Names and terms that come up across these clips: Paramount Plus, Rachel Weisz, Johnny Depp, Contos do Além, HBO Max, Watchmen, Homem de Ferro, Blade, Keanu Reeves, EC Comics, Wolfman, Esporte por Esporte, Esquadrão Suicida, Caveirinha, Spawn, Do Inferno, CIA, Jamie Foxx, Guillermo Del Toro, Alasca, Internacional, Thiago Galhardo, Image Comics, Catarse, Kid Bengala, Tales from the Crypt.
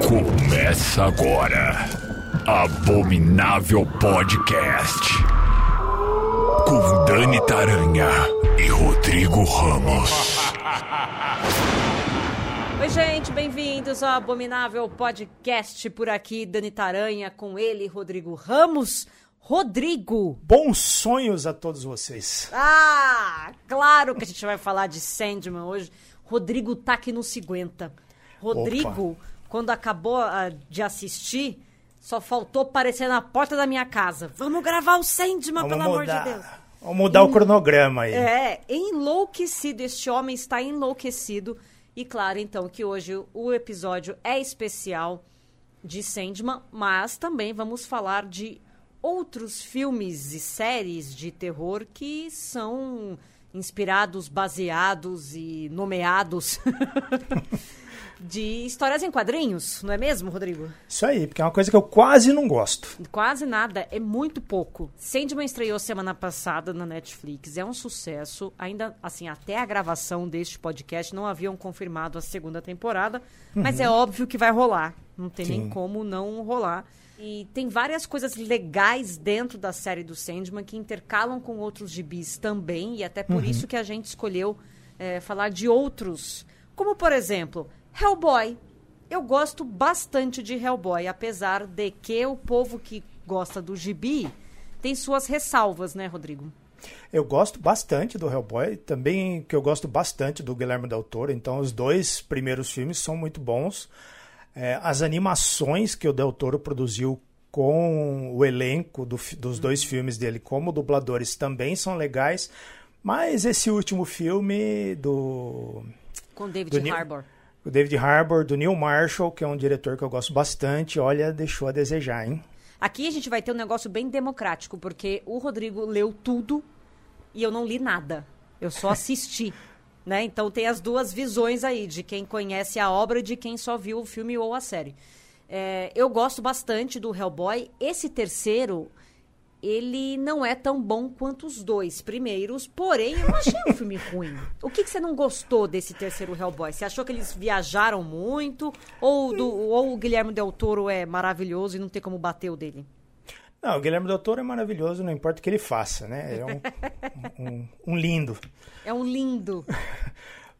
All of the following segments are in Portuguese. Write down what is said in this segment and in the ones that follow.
Começa agora Abominável Podcast com Dani Taranha e Rodrigo Ramos. Oi gente, bem-vindos ao Abominável Podcast. Por aqui Dani Taranha, com ele Rodrigo Ramos. Rodrigo, bons sonhos a todos vocês. Ah, claro que a gente vai falar de Sandman hoje. Rodrigo tá que não se aguenta. Rodrigo, opa, quando acabou de assistir, só faltou aparecer na porta da minha casa. Vamos gravar o Sandman, pelo amor de Deus. Vamos mudar o cronograma aí. É, enlouquecido. Este homem está enlouquecido. E claro, então, que hoje o episódio é especial de Sandman, mas também vamos falar de outros filmes e séries de terror que são inspirados, baseados e nomeados de histórias em quadrinhos, não é mesmo, Rodrigo? Isso aí, porque é uma coisa que eu quase não gosto. Quase nada, é muito pouco. Sandman estreou semana passada na Netflix, é um sucesso. Ainda assim, até a gravação deste podcast não haviam confirmado a segunda temporada, mas é óbvio que vai rolar. Não tem nem como não rolar. E tem várias coisas legais dentro da série do Sandman que intercalam com outros gibis também, e até por isso que a gente escolheu falar de outros. Como, por exemplo, Hellboy. Eu gosto bastante de Hellboy, apesar de que o povo que gosta do gibi tem suas ressalvas, né, Rodrigo? Eu gosto bastante do Hellboy, também que eu gosto bastante do Guillermo Del Toro, então os dois primeiros filmes são muito bons. As animações que o Del Toro produziu com o elenco dos dois filmes dele como dubladores também são legais, mas esse último filme do David Harbour, do Neil Marshall, que é um diretor que eu gosto bastante, olha, deixou a desejar, hein? Aqui a gente vai ter um negócio bem democrático, porque o Rodrigo leu tudo e eu não li nada, eu só assisti. Né? Então tem as duas visões aí, de quem conhece a obra e de quem só viu o filme ou a série. Eu gosto bastante do Hellboy. Esse terceiro, ele não é tão bom quanto os dois primeiros, porém eu não achei um filme ruim. O que você não gostou desse terceiro Hellboy? Você achou que eles viajaram muito? Ou o Guillermo Del Toro é maravilhoso e não tem como bater o dele? Não, o Guillermo Del Toro é maravilhoso, não importa o que ele faça, né? É um lindo. É um lindo.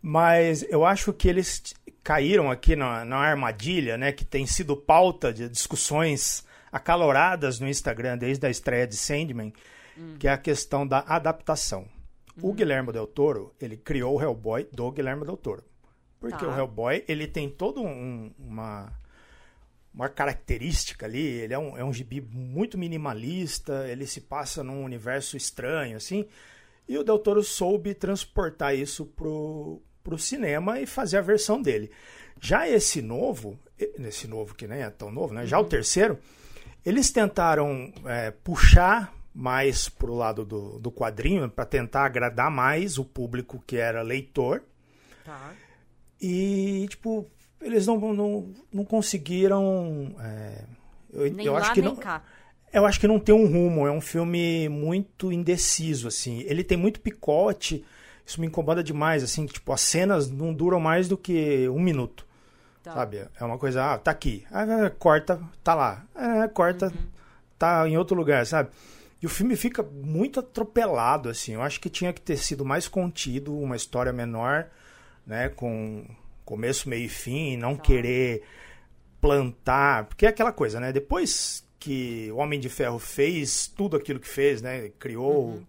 Mas eu acho que eles caíram aqui na armadilha, né? Que tem sido pauta de discussões acaloradas no Instagram desde a estreia de Sandman, que é a questão da adaptação. O Guillermo Del Toro, ele criou o Hellboy do Guillermo Del Toro. Porque o Hellboy, ele tem todo uma característica ali, ele é um gibi muito minimalista, ele se passa num universo estranho, assim, e o Del Toro soube transportar isso pro cinema e fazer a versão dele. Já esse novo que nem é tão novo, né? Já o terceiro, eles tentaram puxar mais pro lado do quadrinho, para tentar agradar mais o público que era leitor, e, tipo, eles não conseguiram... eu acho que não, cá. Eu acho que não tem um rumo. É um filme muito indeciso, assim. Ele tem muito picote. Isso me incomoda demais, assim. Tipo, as cenas não duram mais do que um minuto. Tá. Sabe? É uma coisa... Ah, tá aqui. Ah, corta, tá lá. Ah, corta, tá em outro lugar, sabe? E o filme fica muito atropelado, assim. Eu acho que tinha que ter sido mais contido, uma história menor, né? Com... começo, meio e fim, não querer plantar, porque é aquela coisa, né? Depois que o Homem de Ferro fez tudo aquilo que fez, né? Criou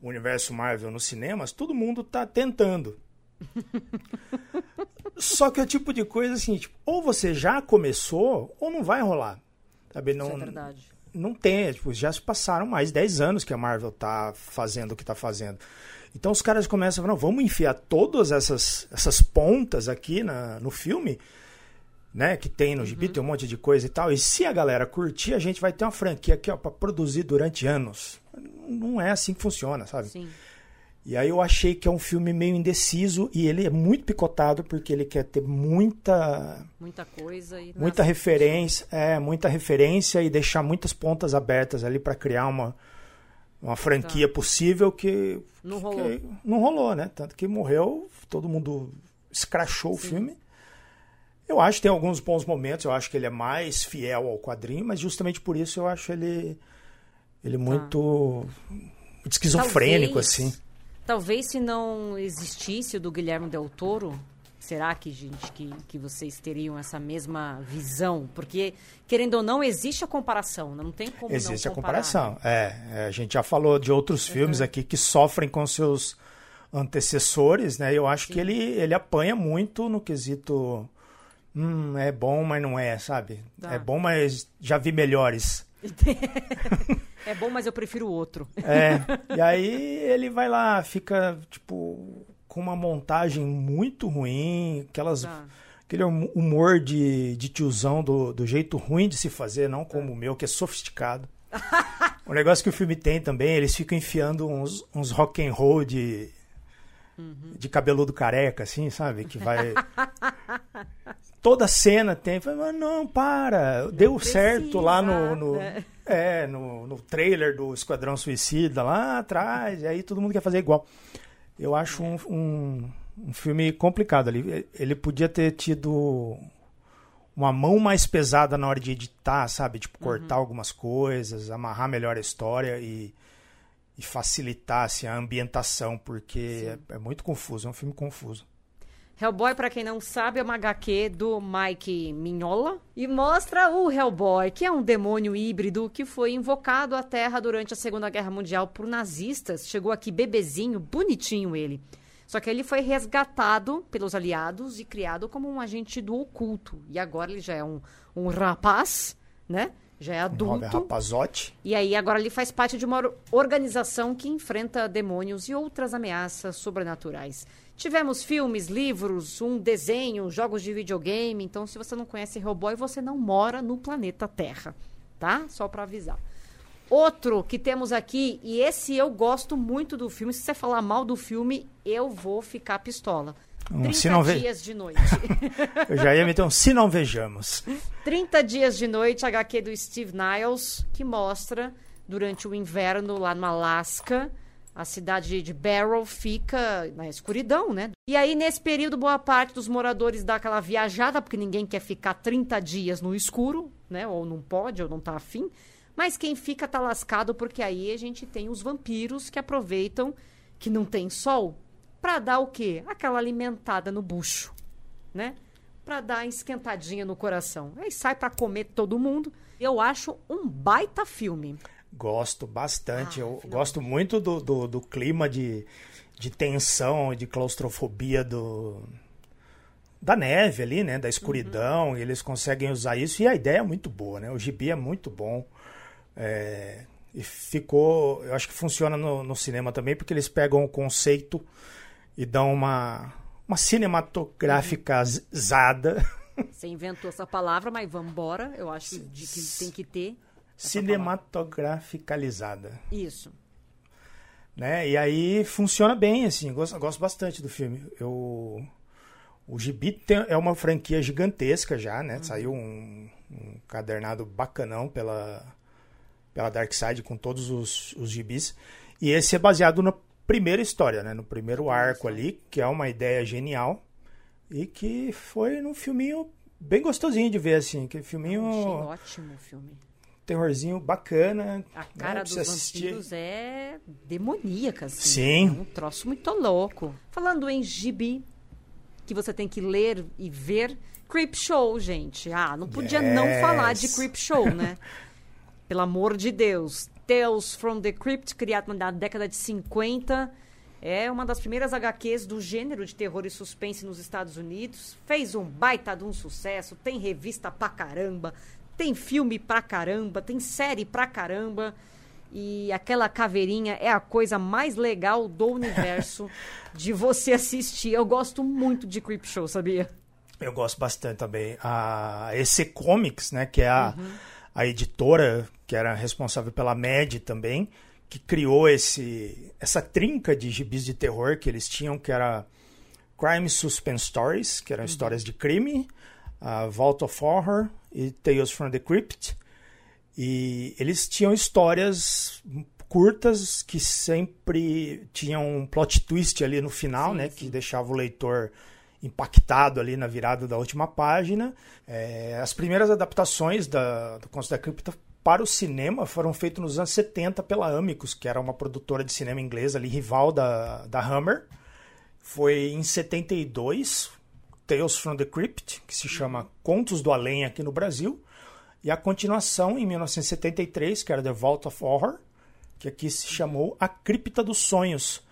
o universo Marvel nos cinemas, todo mundo tá tentando. Só que é o tipo de coisa assim, tipo, ou você já começou, ou não vai rolar. Sabe? Não, isso é verdade. Não tem, tipo, já se passaram mais 10 anos que a Marvel tá fazendo o que tá fazendo. Então os caras começam a falar, vamos enfiar todas essas pontas aqui no filme, né, que tem no gibi, tem um monte de coisa e tal, e se a galera curtir, a gente vai ter uma franquia aqui, ó, pra produzir durante anos. Não é assim que funciona, sabe? Sim. E aí eu achei que é um filme meio indeciso, e ele é muito picotado, porque ele quer ter muita coisa e muita referência, muita referência, e deixar muitas pontas abertas ali pra criar uma franquia possível que não rolou, né? Tanto que morreu, todo mundo escrachou o filme. Eu acho que tem alguns bons momentos, eu acho que ele é mais fiel ao quadrinho, mas justamente por isso eu acho ele muito esquizofrênico, talvez, assim. Talvez se não existisse o do Guillermo Del Toro, será que, gente, que vocês teriam essa mesma visão? Porque, querendo ou não, existe a comparação, não tem como existe não comparar. Existe a comparação, a gente já falou de outros filmes aqui que sofrem com seus antecessores, né? Eu acho que ele apanha muito no quesito... é bom, mas não é, sabe? É bom, mas já vi melhores. É bom, mas eu prefiro o outro. E aí ele vai lá, fica, tipo, com uma montagem muito ruim, aquele humor de tiozão do jeito ruim de se fazer, não como o meu, que é sofisticado. O negócio que o filme tem também, eles ficam enfiando uns rock and roll de cabeludo careca, assim, sabe? Que vai... Toda cena tem... Mas não, para! Deu certo lá no trailer do Esquadrão Suicida, lá atrás, e aí todo mundo quer fazer igual. Eu acho um filme complicado ali. Ele podia ter tido uma mão mais pesada na hora de editar, sabe? Tipo, cortar algumas coisas, amarrar melhor a história e facilitar assim, a ambientação, porque é muito confuso, é um filme confuso. Hellboy, pra quem não sabe, é uma HQ do Mike Mignola e mostra o Hellboy, que é um demônio híbrido que foi invocado à Terra durante a Segunda Guerra Mundial por nazistas. Chegou aqui bebezinho, bonitinho ele. Só que ele foi resgatado pelos aliados e criado como um agente do oculto. E agora ele já é um rapaz, né? Já é adulto. Rapazote. E aí agora ele faz parte de uma organização que enfrenta demônios e outras ameaças sobrenaturais. Tivemos filmes, livros, um desenho, jogos de videogame. Então, se você não conhece Hellboy, você não mora no planeta Terra, tá? Só pra avisar. Outro que temos aqui, e esse eu gosto muito do filme. Se você falar mal do filme, eu vou ficar pistola. 30 dias de noite. Eu já ia meter um se não vejamos. 30 dias de noite, HQ do Steve Niles, que mostra, durante o inverno, lá no Alasca, a cidade de Barrow fica na escuridão, né? E aí, nesse período, boa parte dos moradores dá aquela viajada, porque ninguém quer ficar 30 dias no escuro, né? Ou não pode, ou não tá afim. Mas quem fica tá lascado, porque aí a gente tem os vampiros que aproveitam que não tem sol pra dar o quê? Aquela alimentada no bucho, né? Pra dar esquentadinha no coração. Aí sai pra comer todo mundo. Eu acho um baita filme. Gosto bastante, eu gosto muito do clima de tensão, de claustrofobia da neve ali, né, da escuridão, e eles conseguem usar isso, e a ideia é muito boa, né, o gibi é muito bom, e ficou, eu acho que funciona no cinema também, porque eles pegam o conceito e dão uma cinematográficazada. Você inventou essa palavra, mas vamos embora, eu acho que tem que ter. Cinematograficalizada. Isso. Né? E aí funciona bem, assim. Gosto bastante do filme. O gibi é uma franquia gigantesca já, né? Saiu um encadernado bacanão pela Dark Side com todos os gibis. E esse é baseado na primeira história, né? No primeiro arco ali, que é uma ideia genial. E que foi num filminho bem gostosinho de ver, assim. Que filminho... Ótimo filme. Terrorzinho bacana. A cara dos vampiros é demoníaca, assim. Sim. É um troço muito louco. Falando em gibi, que você tem que ler e ver, Creepshow, gente. Não podia não falar de Creepshow, né? Pelo amor de Deus. Tales from the Crypt, criado na década de 50. É uma das primeiras HQs do gênero de terror e suspense nos Estados Unidos. Fez um baita de um sucesso. Tem revista pra caramba. Tem filme pra caramba, tem série pra caramba. E aquela caveirinha é a coisa mais legal do universo de você assistir. Eu gosto muito de Creepshow, sabia? Eu gosto bastante também. A EC Comics, né, que é a editora que era responsável pela Mad também, que criou essa trinca de gibis de terror que eles tinham, que era Crime Suspense Stories, que eram histórias de crime, a Vault of Horror e Tales from the Crypt, e eles tinham histórias curtas que sempre tinham um plot twist ali no final, né, que deixava o leitor impactado ali na virada da última página. As primeiras adaptações do Contos da Cripta para o cinema foram feitas nos anos 70 pela Amicus, que era uma produtora de cinema inglesa ali, rival da Hammer. Foi em 72, Tales from the Crypt, que se chama Contos do Além aqui no Brasil. E a continuação, em 1973, que era The Vault of Horror, que aqui se chamou A Cripta dos Sonhos.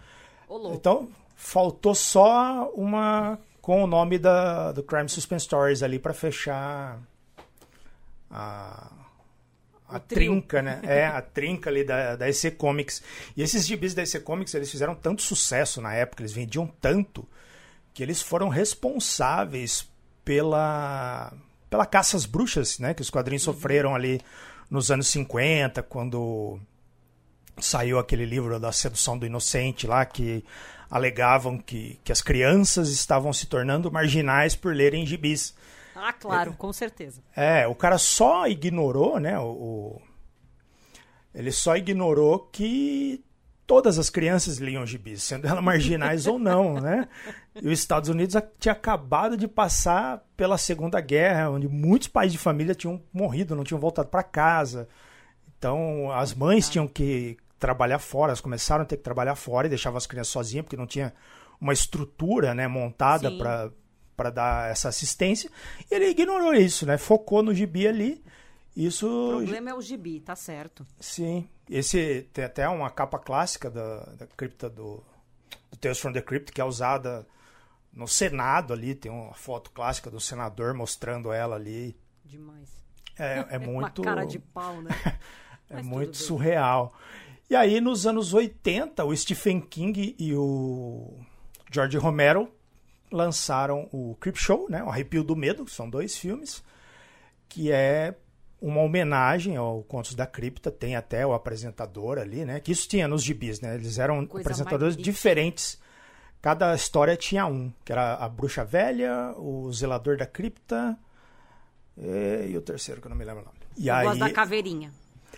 Olô. Então, faltou só uma com o nome do Crime Suspense Stories ali para fechar a trinca, né? A trinca ali da EC Comics. E esses gibis da EC Comics, eles fizeram tanto sucesso na época, eles vendiam tanto, que eles foram responsáveis pela caça às bruxas, né? Que os quadrinhos sofreram ali nos anos 50, quando saiu aquele livro da Sedução do Inocente lá, que alegavam que as crianças estavam se tornando marginais por lerem gibis. Ah, claro, com certeza. O cara só ignorou, né? Ele só ignorou que todas as crianças liam gibis, sendo elas marginais ou não, né? E os Estados Unidos tinha acabado de passar pela Segunda Guerra, onde muitos pais de família tinham morrido, não tinham voltado para casa. Então, as mães tinham que trabalhar fora, elas começaram a ter que trabalhar fora e deixavam as crianças sozinhas, porque não tinha uma estrutura, né, montada para dar essa assistência. E ele ignorou isso, né? Focou no gibi ali. Isso... O problema é o gibi, tá certo. Sim. Esse tem até uma capa clássica da cripta do Tales from the Crypt, que é usada no Senado ali. Tem uma foto clássica do senador mostrando ela ali. Demais. É muito... Uma cara de pau, né? É muito surreal. E aí, nos anos 80, o Stephen King e o George Romero lançaram o Creepshow, né? O Arrepio do Medo, que são dois filmes, que é uma homenagem ao Contos da Cripta, tem até o apresentador ali, né? Que isso tinha nos gibis, né? Eles eram apresentadores diferentes. Cada história tinha um, que era a Bruxa Velha, o Zelador da Cripta e o terceiro, que eu não me lembro o nome. E aí... da Caveirinha.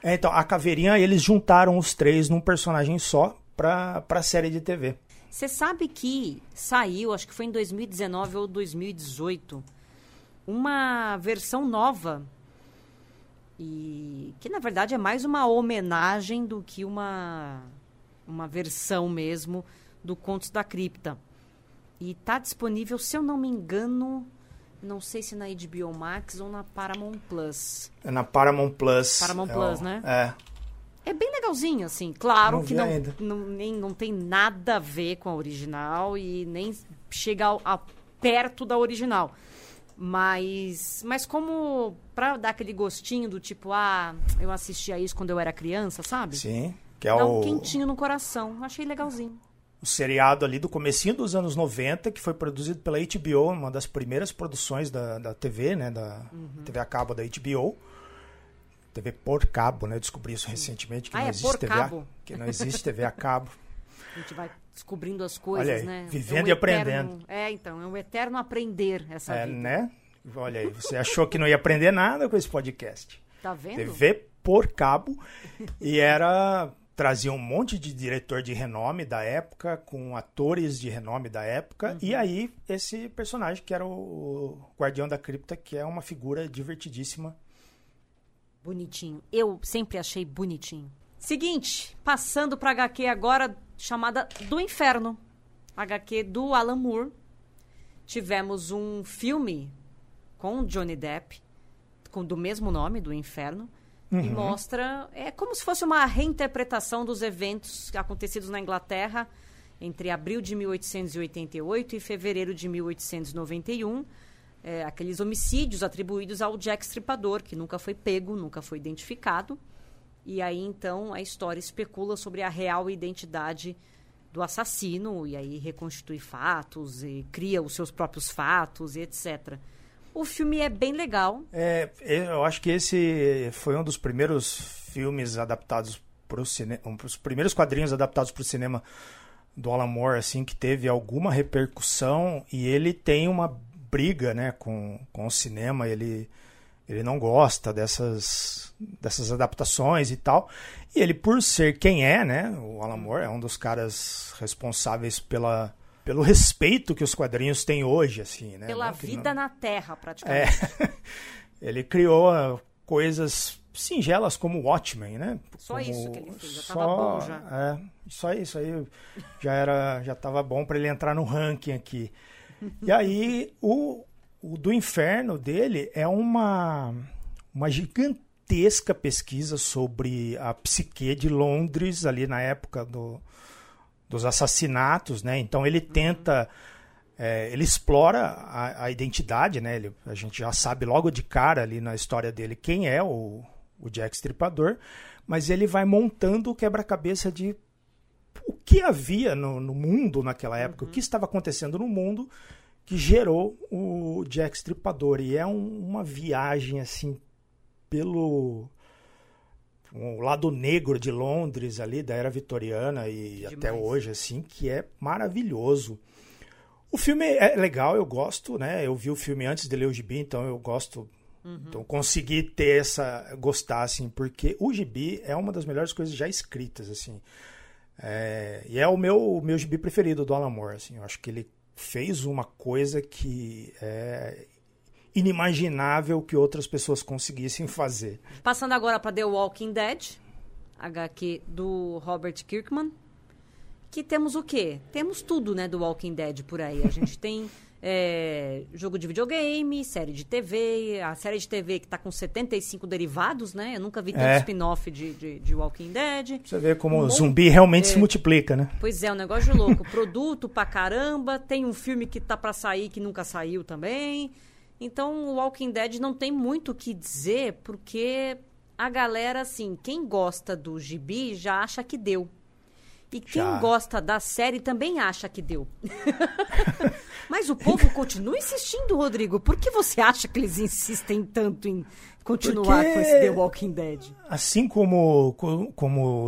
Então, a Caveirinha, eles juntaram os três num personagem só pra série de TV. Você sabe que saiu, acho que foi em 2019 ou 2018, uma versão nova, e que na verdade é mais uma homenagem do que uma versão mesmo do Contos da Cripta. E tá disponível, se eu não me engano, não sei se na HBO Max ou na Paramount Plus. É na Paramount Plus. Paramount Plus, né? É bem legalzinho, assim. Claro não que não tem nada a ver com a original e nem chega a perto da original. Mas como pra dar aquele gostinho do tipo, eu assistia isso quando eu era criança, sabe? Sim. Que é um quentinho no coração. Achei legalzinho. O seriado ali do comecinho dos anos 90, que foi produzido pela HBO, uma das primeiras produções da TV, né? Da TV a cabo da HBO. TV por cabo, né? Eu descobri isso recentemente, que não existe TV a cabo. Que não existe TV a cabo. A gente vai descobrindo as coisas, olha aí, né? Vivendo e aprendendo. É um eterno aprender essa vida. Né? Olha aí, você achou que não ia aprender nada com esse podcast. Tá vendo? TV por cabo. E era... Trazia um monte de diretor de renome da época, com atores de renome da época, e aí esse personagem, que era o Guardião da Cripta, que é uma figura divertidíssima. Bonitinho. Eu sempre achei bonitinho. Seguinte, passando para HQ agora, chamada Do Inferno. HQ do Alan Moore. Tivemos um filme com Johnny Depp, do mesmo nome, Do Inferno. E mostra, como se fosse uma reinterpretação dos eventos acontecidos na Inglaterra entre abril de 1888 e fevereiro de 1891, aqueles homicídios atribuídos ao Jack Estripador, que nunca foi pego, nunca foi identificado. E aí, então, a história especula sobre a real identidade do assassino, e aí reconstitui fatos, e cria os seus próprios fatos, e etc. O filme é bem legal. Eu acho que esse foi um dos primeiros filmes adaptados para o cinema, um dos primeiros quadrinhos adaptados para o cinema do Alan Moore, assim, que teve alguma repercussão, e ele tem uma briga, né, com o cinema, ele não gosta dessas adaptações e tal, e ele, por ser quem é, né, o Alan Moore é um dos caras responsáveis pela pelo respeito que os quadrinhos têm hoje, assim, né? Pela vida na Terra, praticamente. É. Ele criou coisas singelas como Watchmen, né? Só como... isso que ele fez, já tava bom já. É, só isso aí já tava bom para ele entrar no ranking aqui. E aí o Do Inferno dele é uma gigantesca pesquisa sobre a psique de Londres ali na época dos assassinatos, né? Então ele tenta... ele explora a identidade, né? A gente já sabe logo de cara ali na história dele quem é o Jack Estripador, mas ele vai montando o quebra-cabeça de o que havia no mundo naquela época, o que estava acontecendo no mundo que gerou o Jack Estripador. E é uma viagem assim pelo o lado negro de Londres ali da era vitoriana e demais. Até hoje, assim, que é maravilhoso. O filme é legal, eu gosto, né? Eu vi o filme antes de ler o gibi, então eu gosto... Então consegui ter gostar, assim, porque o gibi é uma das melhores coisas já escritas, assim. E é o meu gibi preferido do Alan Moore, assim. Eu acho que ele fez uma coisa que é inimaginável que outras pessoas conseguissem fazer. Passando agora para The Walking Dead, HQ do Robert Kirkman. Que temos o quê? Temos tudo, né, do Walking Dead por aí. A gente tem jogo de videogame, série de TV, a série de TV que tá com 75 derivados, né? Eu nunca vi tanto spin-off de Walking Dead. Você vê como o zumbi realmente se multiplica, né? Pois é, um negócio louco. Produto pra caramba, tem um filme que tá pra sair que nunca saiu também. Então, o Walking Dead não tem muito o que dizer, porque a galera, assim, quem gosta do gibi já acha que deu. E quem gosta da série também acha que deu. Mas o povo continua insistindo, Rodrigo. Por que você acha que eles insistem tanto em continuar com esse The Walking Dead? Assim como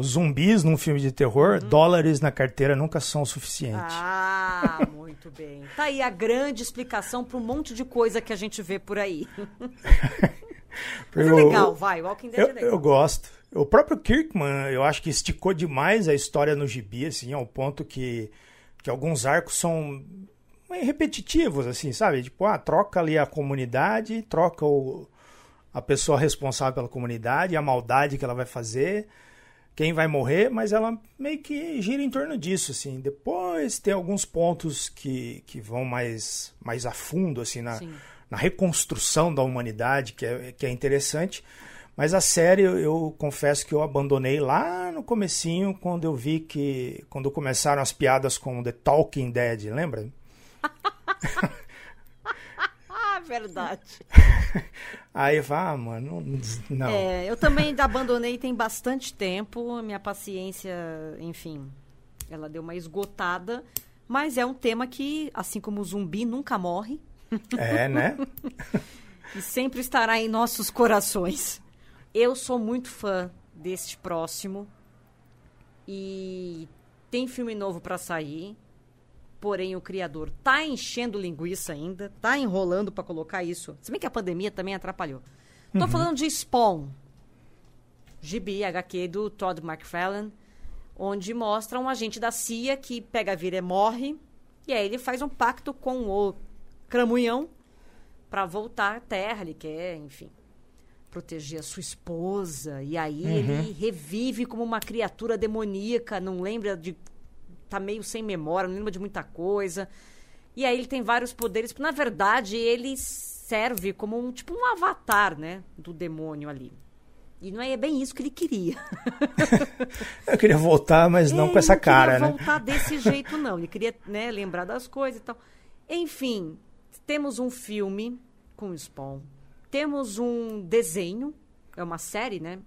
zumbis num filme de terror, dólares na carteira nunca são o suficiente. Ah, muito bem. Tá aí a grande explicação para um monte de coisa que a gente vê por aí. Mas é legal, vai. Walking Dead é legal. Eu gosto. O próprio Kirkman, eu acho que esticou demais a história no gibi, assim, ao ponto que alguns arcos são repetitivos, assim, sabe? Tipo, troca ali a comunidade, troca a pessoa responsável pela comunidade, a maldade que ela vai fazer, quem vai morrer, mas ela meio que gira em torno disso, assim. Depois tem alguns pontos que vão mais a fundo, assim, na reconstrução da humanidade, que é interessante. Mas a série, eu confesso que eu abandonei lá no comecinho, quando eu vi que... Quando começaram as piadas com The Talking Dead, lembra? Verdade. Aí eu falo, mano, não. Eu também abandonei tem bastante tempo. Minha paciência, enfim, ela deu uma esgotada. Mas é um tema que, assim como o zumbi, nunca morre. É, né? E sempre estará em nossos corações. Eu sou muito fã deste próximo e tem filme novo pra sair, porém o criador tá enchendo linguiça ainda, tá enrolando pra colocar isso, se bem que a pandemia também atrapalhou. Tô falando de Spawn, gibi, HQ do Todd McFarlane, onde mostra um agente da CIA que pega vira e morre, e aí ele faz um pacto com o Cramunhão pra voltar à Terra, ele quer, enfim... proteger a sua esposa, e aí ele revive como uma criatura demoníaca, não lembra de... tá meio sem memória, não lembra de muita coisa, e aí ele tem vários poderes, na verdade ele serve como um avatar, né, do demônio ali. E não é bem isso que ele queria. Eu queria voltar, mas não com essa cara, né? Não queria voltar desse jeito, não. Ele queria, né, lembrar das coisas e tal. Enfim, temos um filme com Spawn. Temos um desenho, é uma série, né?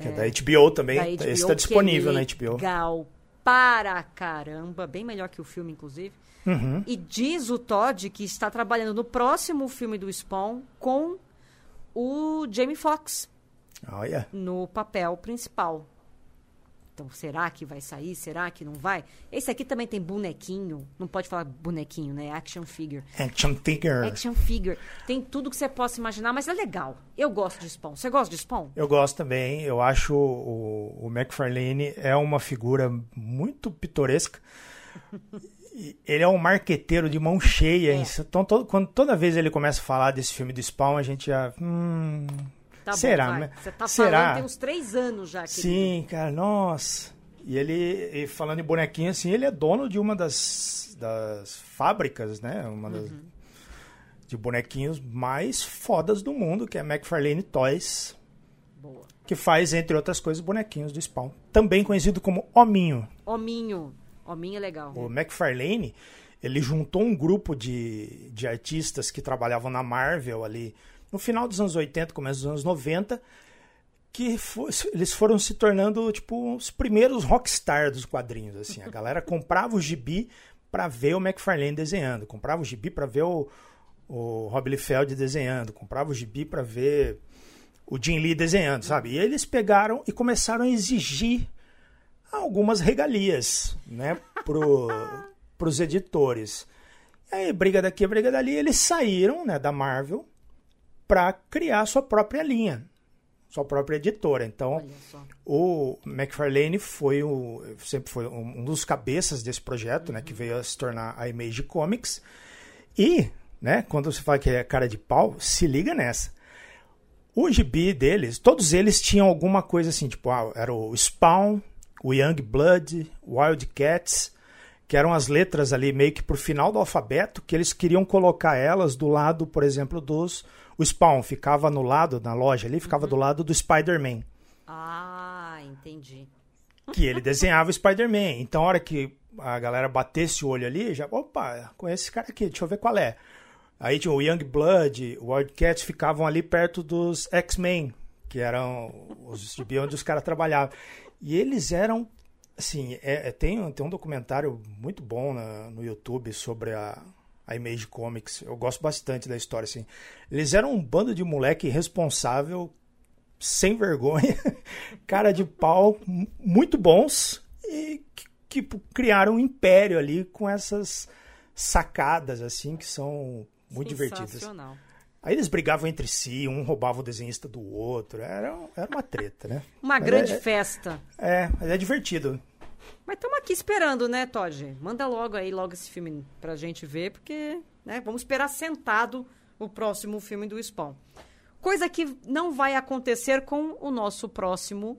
Que é da HBO também. Da HBO, esse está disponível na HBO. Legal para caramba, bem melhor que o filme, inclusive. E diz o Todd que está trabalhando no próximo filme do Spawn com o Jamie Foxx no papel principal. Então, será que vai sair? Será que não vai? Esse aqui também tem bonequinho. Não pode falar bonequinho, né? Action figure. Action figure. Tem tudo que você possa imaginar, mas é legal. Eu gosto de Spawn. Você gosta de Spawn? Eu gosto também. Eu acho o McFarlane é uma figura muito pitoresca. ele é um marqueteiro de mão cheia. É. Então, toda vez ele começa a falar desse filme do Spawn, a gente já... Tá será, bom, né? Você tá falando tem uns 3 anos já. Querido. Sim, cara, nossa. E ele, falando em bonequinho, assim, ele é dono de uma das fábricas, né? Uma das de bonequinhos mais fodas do mundo, que é a McFarlane Toys. Boa. Que faz, entre outras coisas, bonequinhos do Spawn. Também conhecido como Hominho. Hominho. Hominho é legal. O McFarlane, ele juntou um grupo de artistas que trabalhavam na Marvel ali no final dos anos 80, começo dos anos 90, que eles foram se tornando, tipo, os primeiros rockstar dos quadrinhos, assim. A galera comprava o gibi pra ver o McFarlane desenhando, comprava o gibi pra ver o Rob Liefeld desenhando, comprava o gibi pra ver o Jim Lee desenhando, sabe? E eles pegaram e começaram a exigir algumas regalias, né, pros editores. E aí, briga daqui, briga dali, eles saíram, né, da Marvel para criar sua própria linha, sua própria editora. Então, o McFarlane sempre foi um dos cabeças desse projeto, né, que veio a se tornar a Image Comics. E, né, quando você fala que é cara de pau, se liga nessa. O gibi deles, todos eles tinham alguma coisa assim, tipo, era o Spawn, o Young Blood, Wildcats, que eram as letras ali meio que pro final do alfabeto, que eles queriam colocar elas do lado, por exemplo, dos... O Spawn ficava no lado, na loja ali, ficava do lado do Spider-Man. Ah, entendi. Que ele desenhava o Spider-Man. Então, a hora que a galera batesse o olho ali, já, opa, conheço esse cara aqui, deixa eu ver qual é. Aí tinha o Young Blood, o Wildcats ficavam ali perto dos X-Men, que eram os estudios onde os caras trabalhavam. E eles eram, assim, tem um documentário muito bom no YouTube sobre a Image Comics. Eu gosto bastante da história, assim. Eles eram um bando de moleque irresponsável, sem vergonha, cara de pau, muito bons, e que criaram um império ali com essas sacadas, assim, que são muito divertidas. Aí eles brigavam entre si, um roubava o desenhista do outro. Era uma treta, né? Uma grande festa. É, mas é divertido. Mas estamos aqui esperando, né, Todd? Manda logo esse filme pra gente ver, porque, né, vamos esperar sentado o próximo filme do Spawn. Coisa que não vai acontecer com o nosso próximo,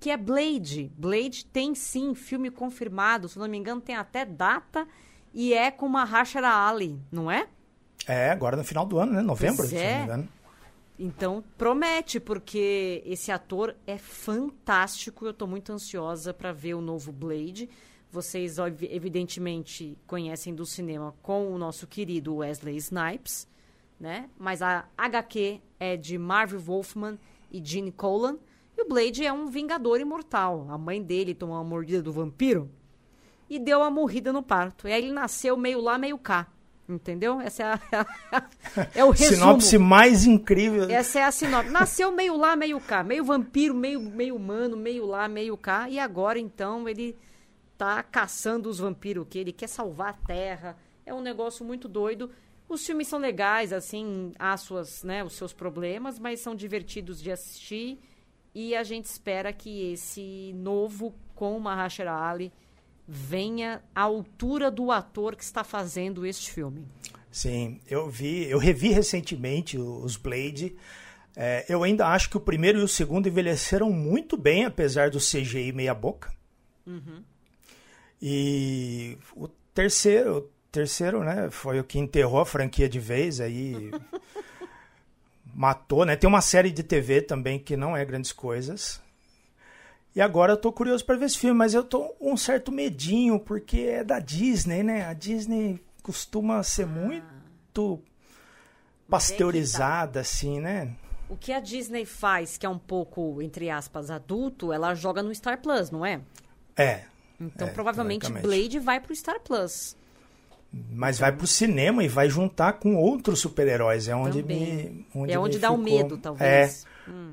que é Blade. Blade tem, sim, filme confirmado. Se não me engano, tem até data. E é com Mahershala Ali, não é? É, agora no final do ano, né? Novembro, se não me engano. Então, promete, porque esse ator é fantástico. Eu tô muito ansiosa para ver o novo Blade. Vocês, evidentemente, conhecem do cinema com o nosso querido Wesley Snipes, né? Mas a HQ é de Marv Wolfman e Gene Colan. E o Blade é um vingador imortal. A mãe dele tomou uma mordida do vampiro e deu uma morrida no parto. E aí ele nasceu meio lá, meio cá. Entendeu? Essa é o resumo. Sinopse mais incrível. Essa é a sinopse. Nasceu meio lá, meio cá. Meio vampiro, meio humano, meio lá, meio cá. E agora, então, ele tá caçando os vampiros, que ele quer salvar a Terra. É um negócio muito doido. Os filmes são legais, assim, há né, os seus problemas, mas são divertidos de assistir. E a gente espera que esse novo com o Mahershala Ali venha à altura do ator que está fazendo este filme. Sim, eu revi recentemente os Blade. Eu ainda acho que o primeiro e o segundo envelheceram muito bem, apesar do CGI meia boca. E o terceiro, né, foi o que enterrou a franquia de vez, aí matou, né? Tem uma série de TV também que não é grandes coisas. E agora eu tô curioso para ver esse filme, mas eu tô um certo medinho, porque é da Disney, né? A Disney costuma ser muito pasteurizada, assim, né? O que a Disney faz, que é um pouco, entre aspas, adulto, ela joga no Star Plus, não é? É. Então, provavelmente, Blade vai pro Star Plus. Mas então vai pro cinema e vai juntar com outros super-heróis. É onde também. Onde dá o medo, talvez. É.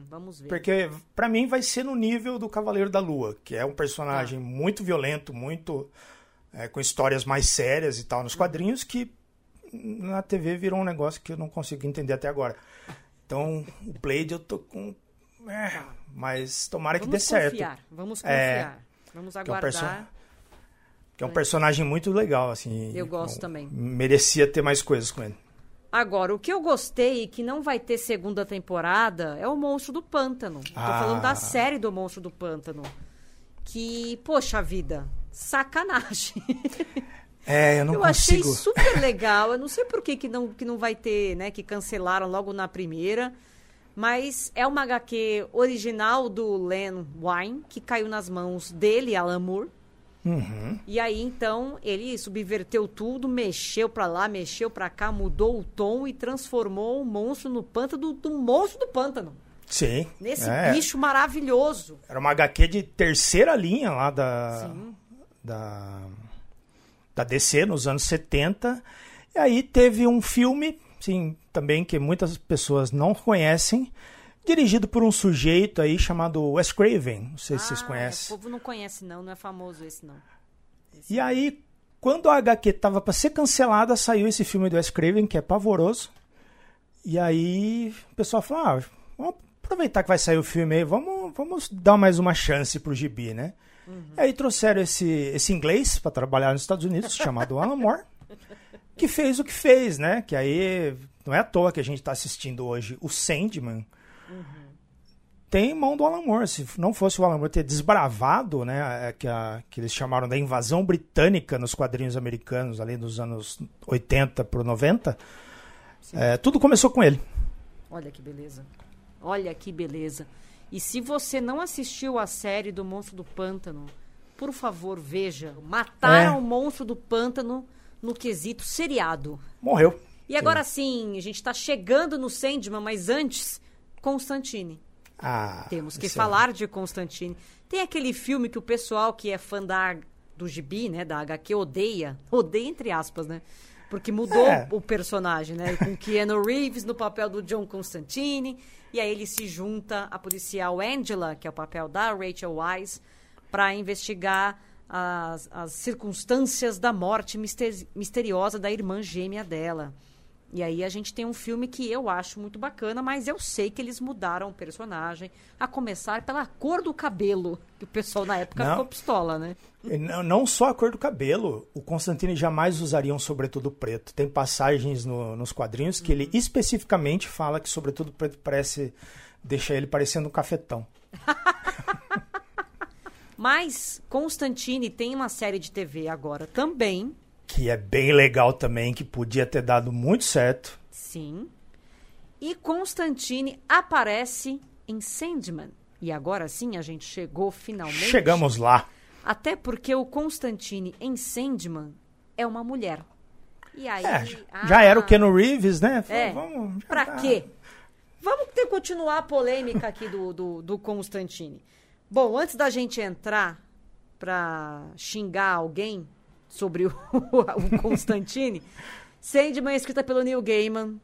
Vamos ver. Porque, pra mim, vai ser no nível do Cavaleiro da Lua, que é um personagem muito violento, muito com histórias mais sérias e tal nos quadrinhos, que na TV virou um negócio que eu não consigo entender até agora. Então, o Blade eu tô com... mas tomara que dê certo. Vamos confiar. Vamos aguardar. Que é um personagem muito legal, assim. Eu gosto também. Merecia ter mais coisas com ele. Agora, o que eu gostei e que não vai ter segunda temporada é o Monstro do Pântano. Tô falando da série do Monstro do Pântano. Que, poxa vida, sacanagem. É, eu não consigo. Eu achei super legal. Eu não sei por que não vai ter, né? Que cancelaram logo na primeira. Mas é uma HQ original do Len Wein, que caiu nas mãos dele, Alan Moore. Uhum. E aí, então, ele subverteu tudo, mexeu pra lá, mexeu pra cá, mudou o tom e transformou o monstro no pântano do monstro do pântano. Sim. Nesse bicho maravilhoso. Era uma HQ de terceira linha lá da DC, nos anos 70. E aí teve um filme, sim, também, que muitas pessoas não conhecem, dirigido por um sujeito aí chamado Wes Craven. Não sei se vocês conhecem. O povo não conhece, não é famoso esse, não. E aí, quando a HQ tava pra ser cancelada, saiu esse filme do Wes Craven, que é pavoroso. E aí, o pessoal falou, vamos aproveitar que vai sair o filme aí, vamos dar mais uma chance pro gibi, né? Uhum. E aí trouxeram esse inglês pra trabalhar nos Estados Unidos, chamado Alan Moore, que fez o que fez, né? Que aí, não é à toa que a gente tá assistindo hoje o Sandman. Uhum. Tem mão do Alan Moore. Se não fosse o Alan Moore ter desbravado, né, que eles chamaram da invasão britânica nos quadrinhos americanos ali dos anos 80 para 90, tudo começou com ele. Olha que beleza. Olha que beleza. E se você não assistiu a série do Monstro do Pântano, por favor, veja. Mataram o Monstro do Pântano no quesito seriado. Morreu. E agora sim, a gente está chegando no Sandman, mas antes... Constantine. Temos que falar de Constantine. Tem aquele filme que o pessoal que é fã do gibi, né, da HQ, odeia entre aspas, né, porque mudou o personagem, né, com Keanu Reeves no papel do John Constantine, e aí ele se junta à policial Angela, que é o papel da Rachel Weisz, para investigar as circunstâncias da morte misteriosa da irmã gêmea dela. E aí a gente tem um filme que eu acho muito bacana, mas eu sei que eles mudaram o personagem, a começar pela cor do cabelo, que o pessoal na época ficou pistola, né? Não só a cor do cabelo, o Constantine jamais usaria um sobretudo preto. Tem passagens nos quadrinhos que ele especificamente fala que sobretudo preto deixa ele parecendo um cafetão. Mas Constantine tem uma série de TV agora também, que é bem legal também, que podia ter dado muito certo. Sim. E Constantine aparece em Sandman. E agora sim a gente chegou finalmente. Chegamos lá. Até porque o Constantine em Sandman é uma mulher. E aí... já era o Keanu Reeves, né? Vamos, pra quê? Vamos continuar a polêmica aqui do Constantine. Bom, antes da gente entrar pra xingar alguém sobre o Constantine, Sandman, escrita pelo Neil Gaiman,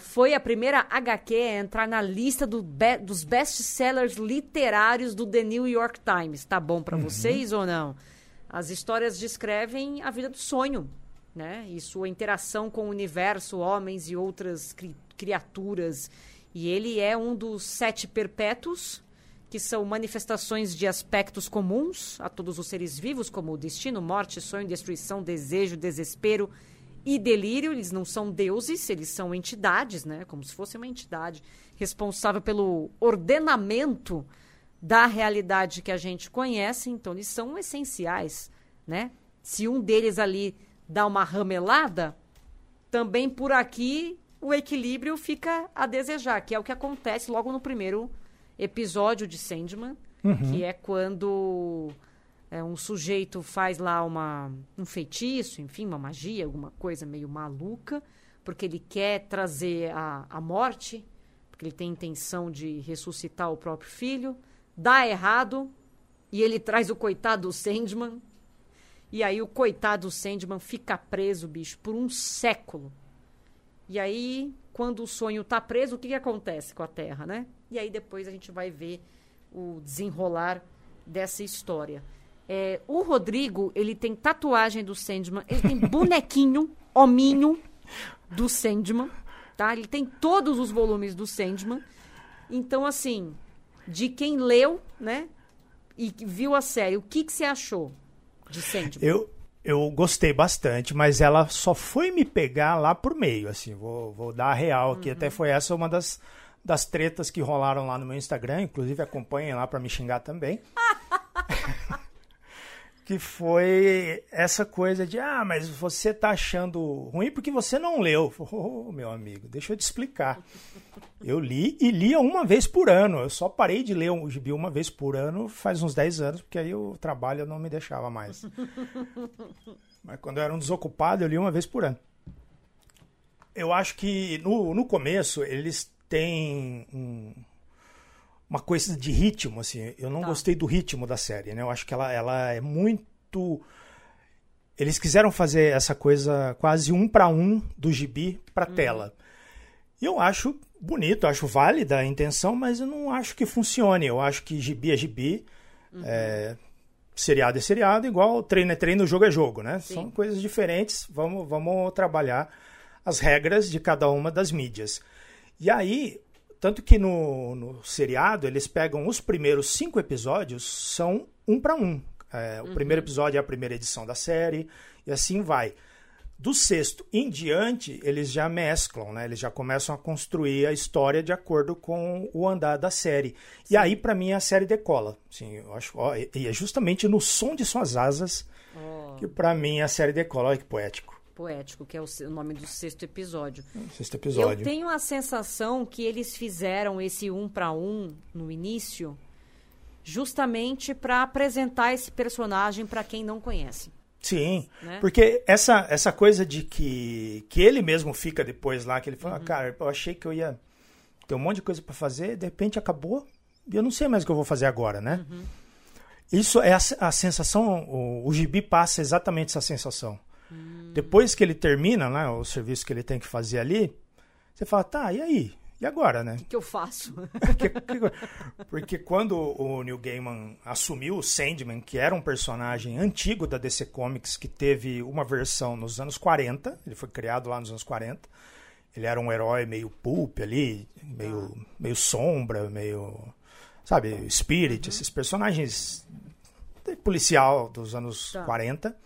foi a primeira HQ a entrar na lista dos best-sellers literários do The New York Times. Tá bom pra vocês ou não? As histórias descrevem a vida do sonho, né? E sua interação com o universo, homens e outras criaturas. E ele é um dos 7 perpétuos, que são manifestações de aspectos comuns a todos os seres vivos, como destino, morte, sonho, destruição, desejo, desespero e delírio. Eles não são deuses, eles são entidades, né? Como se fosse uma entidade responsável pelo ordenamento da realidade que a gente conhece. Então, eles são essenciais, né? Se um deles ali dá uma ramelada, também por aqui o equilíbrio fica a desejar, que é o que acontece logo no primeiro episódio de Sandman, que é quando um sujeito faz lá um feitiço, enfim, uma magia, alguma coisa meio maluca, porque ele quer trazer a morte, porque ele tem intenção de ressuscitar o próprio filho, dá errado, e ele traz o coitado Sandman, e aí o coitado Sandman fica preso, bicho, por um século. E aí, quando o sonho tá preso, o que acontece com a Terra, né? E aí depois a gente vai ver o desenrolar dessa história. O Rodrigo, ele tem tatuagem do Sandman, ele tem bonequinho, hominho do Sandman, tá? Ele tem todos os volumes do Sandman. Então, assim, de quem leu, né, e viu a série, o que você achou? de Sandman? Eu gostei bastante, mas ela só foi me pegar lá por meio, assim, vou dar a real aqui. Até foi essa uma das tretas que rolaram lá no meu Instagram, inclusive acompanhem lá pra me xingar também. Que foi essa coisa de, ah, mas você tá achando ruim porque você não leu. Oh, meu amigo, deixa eu te explicar. Eu li e lia uma vez por ano. Eu só parei de ler o gibi uma vez por ano faz uns 10 anos, porque aí o trabalho não me deixava mais. Mas quando eu era um desocupado, eu li uma vez por ano. Eu acho que no começo eles têm uma coisa de ritmo, assim. Eu não gostei do ritmo da série, né? Eu acho que ela é muito... Eles quiseram fazer essa coisa quase 1 para 1 do gibi pra tela. E eu acho bonito, eu acho válida a intenção, mas eu não acho que funcione. Eu acho que gibi é gibi, seriado é seriado, igual treino é treino, jogo é jogo, né? Sim. São coisas diferentes, vamos trabalhar as regras de cada uma das mídias. E aí... Tanto que no seriado, eles pegam os primeiros 5 episódios, são 1 para 1. O primeiro episódio é a primeira edição da série, e assim vai. Do 6º em diante, eles já mesclam, né? Eles já começam a construir a história de acordo com o andar da série. E aí, pra mim, a série decola. Assim, eu acho, e é justamente no som de suas asas que, pra mim, a série decola. Olha que poético. Poético, que é o nome do 6º episódio. 6º episódio. Eu tenho a sensação que eles fizeram esse 1 para 1 no início justamente para apresentar esse personagem para quem não conhece. Sim, né? Porque essa coisa de que ele mesmo fica depois lá, que ele fala, cara, eu achei que eu ia ter um monte de coisa para fazer, de repente acabou, e eu não sei mais o que eu vou fazer agora, né? Isso é a sensação, o gibi passa exatamente essa sensação. Depois que ele termina, né, o serviço que ele tem que fazer ali, você fala, tá, e aí? E agora, né? O que eu faço? Porque quando o Neil Gaiman assumiu o Sandman, que era um personagem antigo da DC Comics, que teve uma versão nos anos 40, ele foi criado lá nos anos 40, ele era um herói meio pulp ali, meio sombra, meio, sabe, Spirit, esses personagens policial dos anos 40.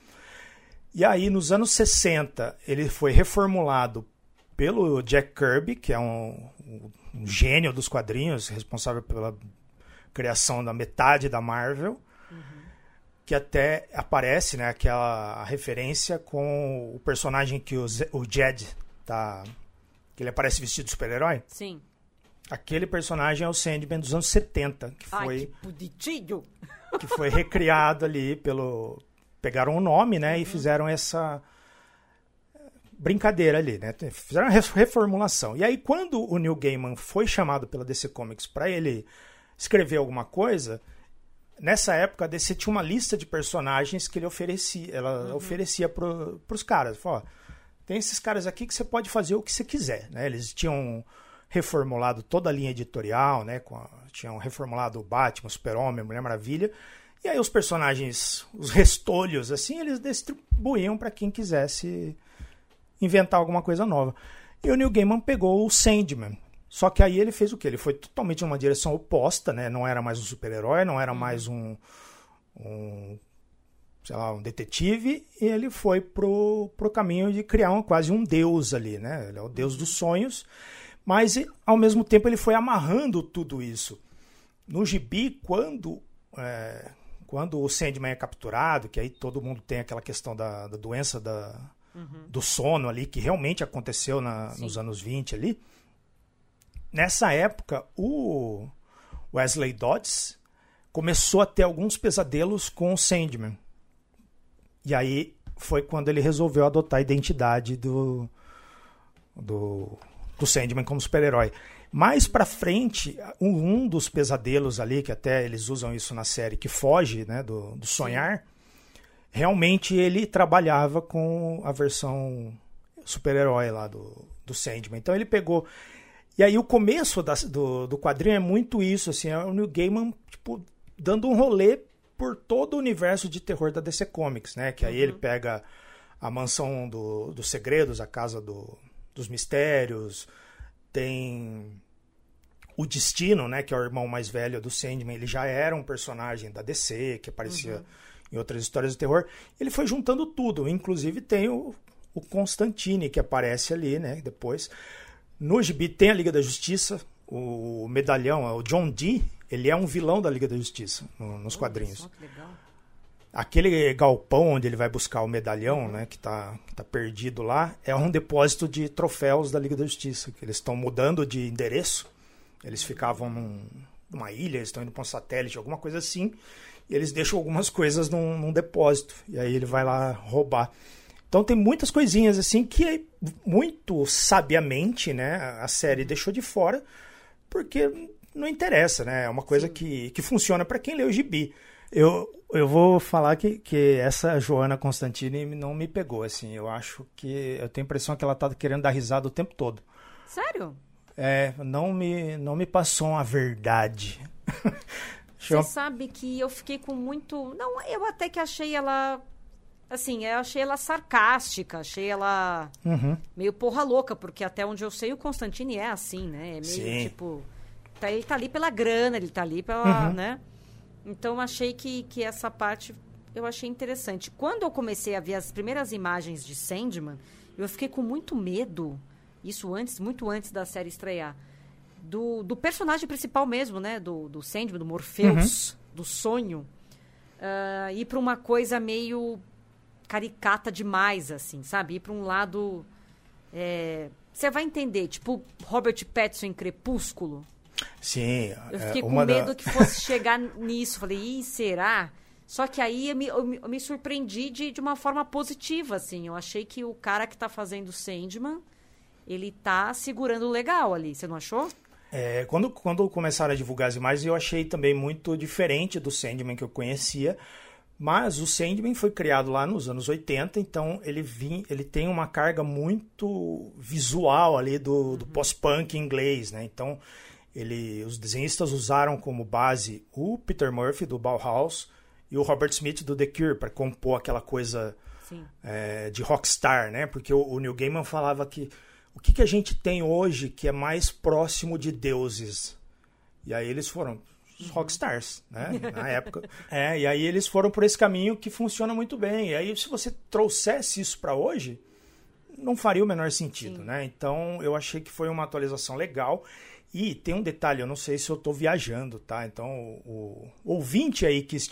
E aí, nos anos 60, ele foi reformulado pelo Jack Kirby, que é um gênio dos quadrinhos, responsável pela criação da metade da Marvel, que até aparece, né, aquela referência com o personagem que o Jed tá... que ele aparece vestido de super-herói. Sim. Aquele personagem é o Sandman dos anos 70, que foi... Ai, que bonitinho! Que foi recriado ali pelo... Pegaram o nome, né, e fizeram essa brincadeira ali, né? Fizeram a reformulação. E aí, quando o Neil Gaiman foi chamado pela DC Comics para ele escrever alguma coisa, nessa época a DC tinha uma lista de personagens que ele oferecia, ela oferecia para os caras. Falou, ó, tem esses caras aqui que você pode fazer o que você quiser, né? Eles tinham reformulado toda a linha editorial, né? Tinham reformulado o Batman, Super-Homem, Mulher Maravilha. E aí os personagens, os restolhos, assim, eles distribuíam para quem quisesse inventar alguma coisa nova. E o Neil Gaiman pegou o Sandman. Só que aí ele fez o quê? Ele foi totalmente em uma direção oposta, né? Não era mais um super-herói, não era mais sei lá, um detetive. E ele foi pro caminho de criar quase um deus ali, né? Ele é o deus dos sonhos. Mas, ao mesmo tempo, ele foi amarrando tudo isso. No gibi, quando o Sandman é capturado, que aí todo mundo tem aquela questão da doença do sono ali, que realmente aconteceu nos anos 20 ali. Nessa época, o Wesley Dodds começou a ter alguns pesadelos com o Sandman. E aí foi quando ele resolveu adotar a identidade do Sandman como super-herói. Mais pra frente, um dos pesadelos ali, que até eles usam isso na série, que foge, né, do sonhar, realmente ele trabalhava com a versão super-herói lá do Sandman. Então ele pegou... E aí o começo do quadrinho é muito isso, assim, é o Neil Gaiman, tipo, dando um rolê por todo o universo de terror da DC Comics, né? Que aí ele pega a mansão dos segredos, a casa dos mistérios... Tem o Destino, né, que é o irmão mais velho do Sandman, ele já era um personagem da DC, que aparecia em outras histórias de terror. Ele foi juntando tudo, inclusive tem o Constantine que aparece ali, né? Depois. No gibi tem a Liga da Justiça, o medalhão, o John Dee, ele é um vilão da Liga da Justiça, nos quadrinhos. Só, que legal. Aquele galpão onde ele vai buscar o medalhão, né, que tá perdido lá, é um depósito de troféus da Liga da Justiça, que eles estão mudando de endereço, eles ficavam numa ilha, eles estão indo para um satélite, alguma coisa assim, e eles deixam algumas coisas num depósito, e aí ele vai lá roubar. Então tem muitas coisinhas assim que muito sabiamente, né, a série deixou de fora, porque não interessa, né, é uma coisa que funciona para quem lê o gibi. Eu vou falar que essa Joana Constantini não me pegou, assim, eu acho que, eu tenho a impressão que ela tá querendo dar risada o tempo todo. Sério? É, não me passou uma verdade. Você sabe que eu fiquei com muito, não, eu até que achei ela, assim, eu achei ela sarcástica, achei ela meio porra louca, porque até onde eu sei o Constantini é assim, né, é meio Sim. tipo, ele tá ali pela grana, ele tá ali pela, né. Então, achei que essa parte eu achei interessante. Quando eu comecei a ver as primeiras imagens de Sandman, eu fiquei com muito medo, isso antes, muito antes da série estrear, do personagem principal mesmo, né? Do Sandman, do Morpheus, do sonho, ir para uma coisa meio caricata demais, assim, sabe? Ir para um lado... Você vai entender, tipo Robert Pattinson em Crepúsculo. Sim, eu fiquei com medo que fosse chegar nisso. Falei, será? Só que aí eu me surpreendi de uma forma positiva, assim. Eu achei que o cara que tá fazendo Sandman, ele tá segurando legal ali. Você não achou? Quando começaram a divulgar as imagens, eu achei também muito diferente do Sandman que eu conhecia. Mas o Sandman foi criado lá nos anos 80, então ele tem uma carga muito visual ali do pós-punk inglês, né? Então... os desenhistas usaram como base o Peter Murphy, do Bauhaus, e o Robert Smith, do The Cure, para compor aquela coisa de rockstar, né? Porque o Neil Gaiman falava que o que a gente tem hoje que é mais próximo de deuses? E aí eles foram os rockstars, né? Na época. E aí eles foram por esse caminho que funciona muito bem. E aí se você trouxesse isso para hoje, não faria o menor sentido, né? Então eu achei que foi uma atualização legal. E tem um detalhe, eu não sei se eu estou viajando, tá? Então, o ouvinte aí que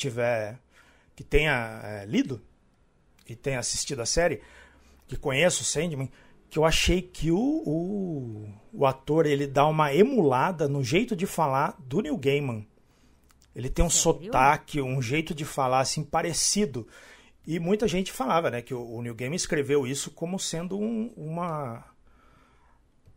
tenha lido e tenha assistido a série, que conheça o Sandman, que eu achei que o ator, ele dá uma emulada no jeito de falar do Neil Gaiman. Ele tem um sotaque, um jeito de falar, assim, parecido. E muita gente falava, né, que o Neil Gaiman escreveu isso como sendo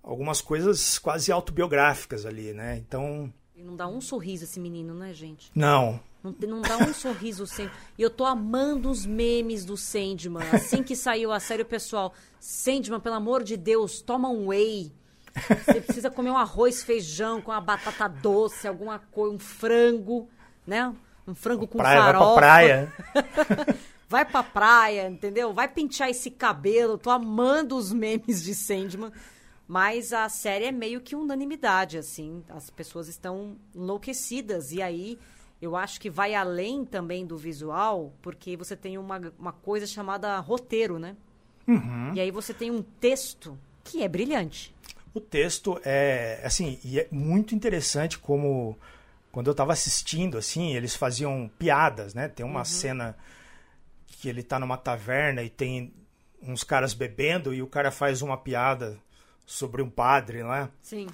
algumas coisas quase autobiográficas ali, né? Então... E não dá um sorriso esse menino, né, gente? Não. Não dá um sorriso sempre. E eu tô amando os memes do Sandman. Assim que saiu a série, o pessoal... Sandman, pelo amor de Deus, toma um whey. Você precisa comer um arroz, feijão, com uma batata doce, alguma coisa, um frango, né? Um frango com farofa. Vai pra praia. Vai pra praia, entendeu? Vai pentear esse cabelo. Tô amando os memes de Sandman. Mas a série é meio que unanimidade, assim. As pessoas estão enlouquecidas. E aí, eu acho que vai além também do visual, porque você tem uma coisa chamada roteiro, né? E aí você tem um texto que é brilhante. O texto é, assim, e é muito interessante como... Quando eu estava assistindo, assim, eles faziam piadas, né? Tem uma cena que ele tá numa taverna e tem uns caras bebendo e o cara faz uma piada... sobre um padre lá. Sim.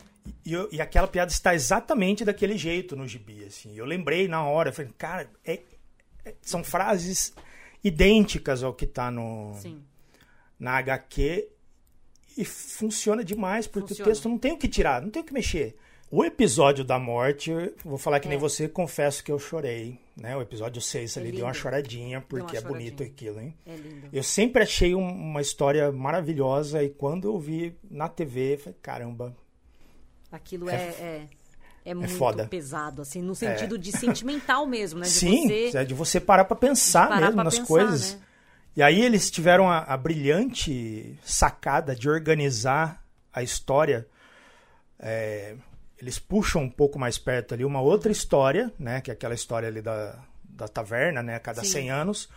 E aquela piada está exatamente daquele jeito no gibi, assim. Eu lembrei na hora, falei, cara, são frases idênticas ao que está na HQ e funciona demais, porque o texto não tem o que tirar, não tem o que mexer. O episódio da morte, vou falar que nem você, confesso que eu chorei, né? O episódio 6 ali deu uma choradinha, porque é bonito aquilo, hein? É lindo. Eu sempre achei uma história maravilhosa e quando eu vi na TV, falei, caramba. Aquilo é muito foda. Pesado, assim, no sentido de sentimental mesmo, né? De você parar pra pensar mesmo nas coisas. Né? E aí eles tiveram a brilhante sacada de organizar a história. Eles puxam um pouco mais perto ali uma outra história, né? Que é aquela história ali da taverna, né? A cada 100 anos.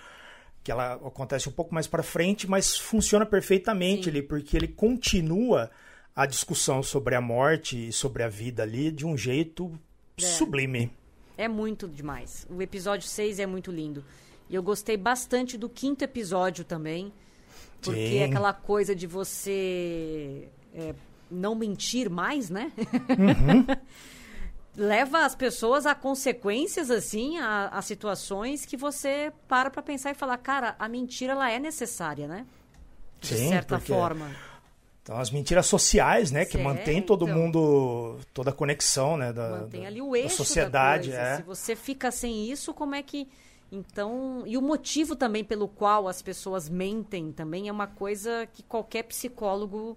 Que ela acontece um pouco mais pra frente, mas funciona perfeitamente ali, porque ele continua a discussão sobre a morte e sobre a vida ali de um jeito sublime. É muito demais. O episódio 6 é muito lindo. E eu gostei bastante do quinto episódio também. Porque é aquela coisa de você não mentir mais, né? Uhum. Leva as pessoas a consequências, assim, a situações que você para pra pensar e falar, cara, a mentira, ela é necessária, né? De certa forma. Então, as mentiras sociais, né? Que mantém todo mundo, toda a conexão, né? Mantém ali o eixo da sociedade, Se você fica sem isso, como é que... Então, e o motivo também pelo qual as pessoas mentem também é uma coisa que qualquer psicólogo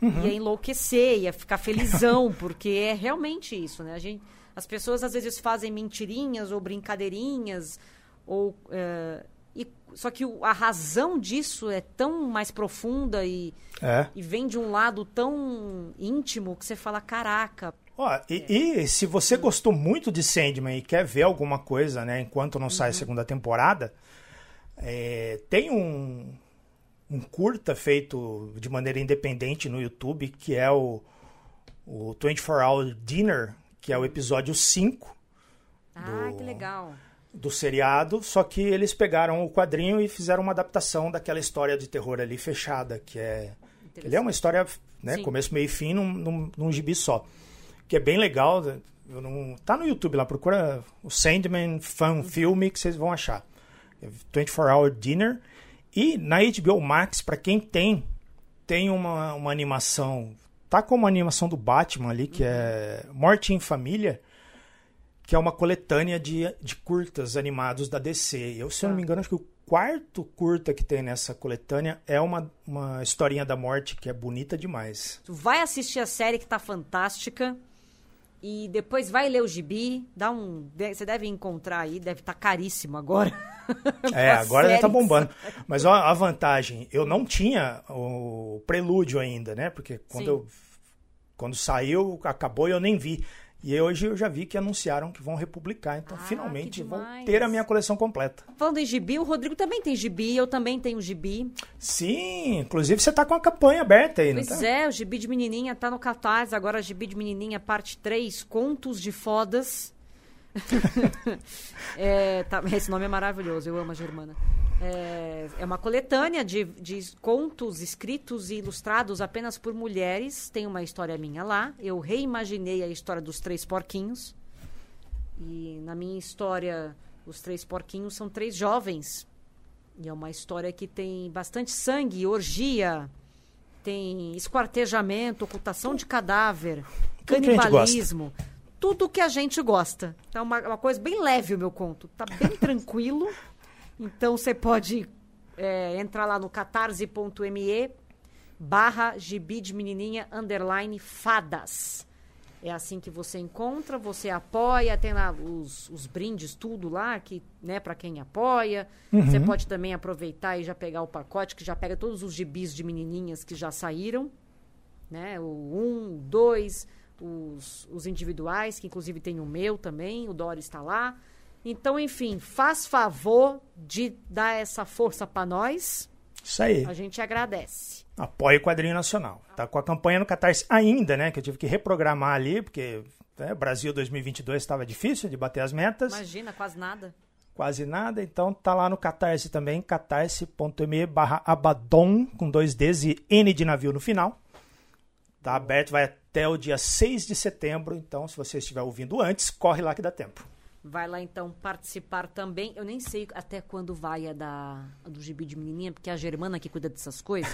ia enlouquecer, ia ficar felizão, porque é realmente isso, né? As pessoas às vezes fazem mentirinhas ou brincadeirinhas, ou, só que a razão disso é tão mais profunda e vem de um lado tão íntimo que você fala, caraca. E se você gostou muito de Sandman e quer ver alguma coisa, né, enquanto não sai a segunda temporada, tem um curta feito de maneira independente no YouTube, que é o 24 Hour Dinner, que é o episódio 5. Que legal. Do seriado, só que eles pegaram o quadrinho e fizeram uma adaptação daquela história de terror ali fechada, que é... Ele é uma história, né, começo, meio e fim, num gibi só. Que é bem legal. Tá no YouTube lá, procura o Sandman Fan Filme que vocês vão achar. 24 Hour Dinner. E na HBO Max, pra quem tem uma animação. Tá como a animação do Batman ali, que é Morte em Família, que é uma coletânea de curtas animados da DC. Eu, se eu não me engano, acho que o quarto curta que tem nessa coletânea é uma historinha da morte que é bonita demais. Tu vai assistir a série, que tá fantástica, e depois vai ler o gibi. Você deve encontrar aí, deve estar caríssimo agora. Agora já tá bombando. Mas ó, a vantagem, eu não tinha o prelúdio ainda, né? Porque quando saiu, acabou e eu nem vi. E hoje eu já vi que anunciaram que vão republicar. Então, finalmente, vão ter a minha coleção completa. Falando em gibi, o Rodrigo também tem gibi, eu também tenho gibi. Sim, inclusive você tá com a campanha aberta aí, né? Pois o gibi de menininha tá no Catarse. Agora, gibi de menininha, parte 3, Contos de Fodas. Esse nome é maravilhoso, eu amo a Germana. É uma coletânea de contos escritos e ilustrados apenas por mulheres. Tem uma história minha lá. Eu reimaginei a história dos 3 porquinhos. E na minha história, os 3 porquinhos são 3 jovens. E é uma história que tem bastante sangue, orgia, tem esquartejamento, ocultação de cadáver, canibalismo. Tudo que a gente gosta. Então é uma coisa bem leve o meu conto. Tá bem tranquilo. Então, você pode entrar lá no catarse.me/gibi-de-menininha_fadas. É assim que você encontra, você apoia, tem lá os brindes, tudo lá, que, né, para quem apoia. Você pode também aproveitar e já pegar o pacote, que já pega todos os gibis de menininhas que já saíram, né? O 1, o 2, os individuais, que inclusive tem o meu também, o Dóris está lá. Então, enfim, faz favor de dar essa força pra nós. Isso aí. A gente agradece. Apoie o Quadrinho Nacional. Tá com a campanha no Catarse ainda, né? Que eu tive que reprogramar ali, porque Brasil 2022 estava difícil de bater as metas. Imagina, quase nada. Quase nada. Então, tá lá no Catarse também, catarse.me/abadom, com 2 Ds e N de navio no final. Tá aberto, vai até o dia 6 de setembro. Então, se você estiver ouvindo antes, corre lá que dá tempo. Vai lá, então, participar também. Eu nem sei até quando vai do gibi de menininha, porque a Germana que cuida dessas coisas,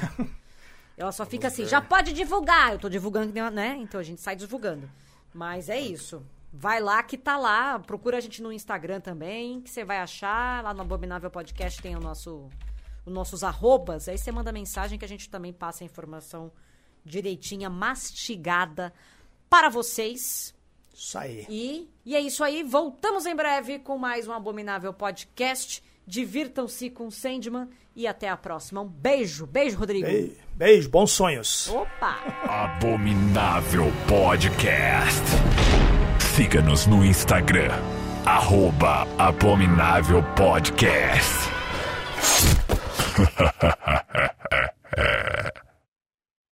ela só fica assim, já pode divulgar. Eu tô divulgando, né? Então a gente sai divulgando. Mas é isso. Vai lá que tá lá. Procura a gente no Instagram também, que você vai achar. Lá no Abominável Podcast tem os nossos arrobas. Aí você manda mensagem que a gente também passa a informação direitinha, mastigada para vocês. Isso aí. E é isso aí. Voltamos em breve com mais um Abominável Podcast. Divirtam-se com o Sandman e até a próxima. Um beijo. Beijo, Rodrigo. Beijo. Bons sonhos. Opa! Abominável Podcast. Siga-nos no Instagram @abominávelpodcast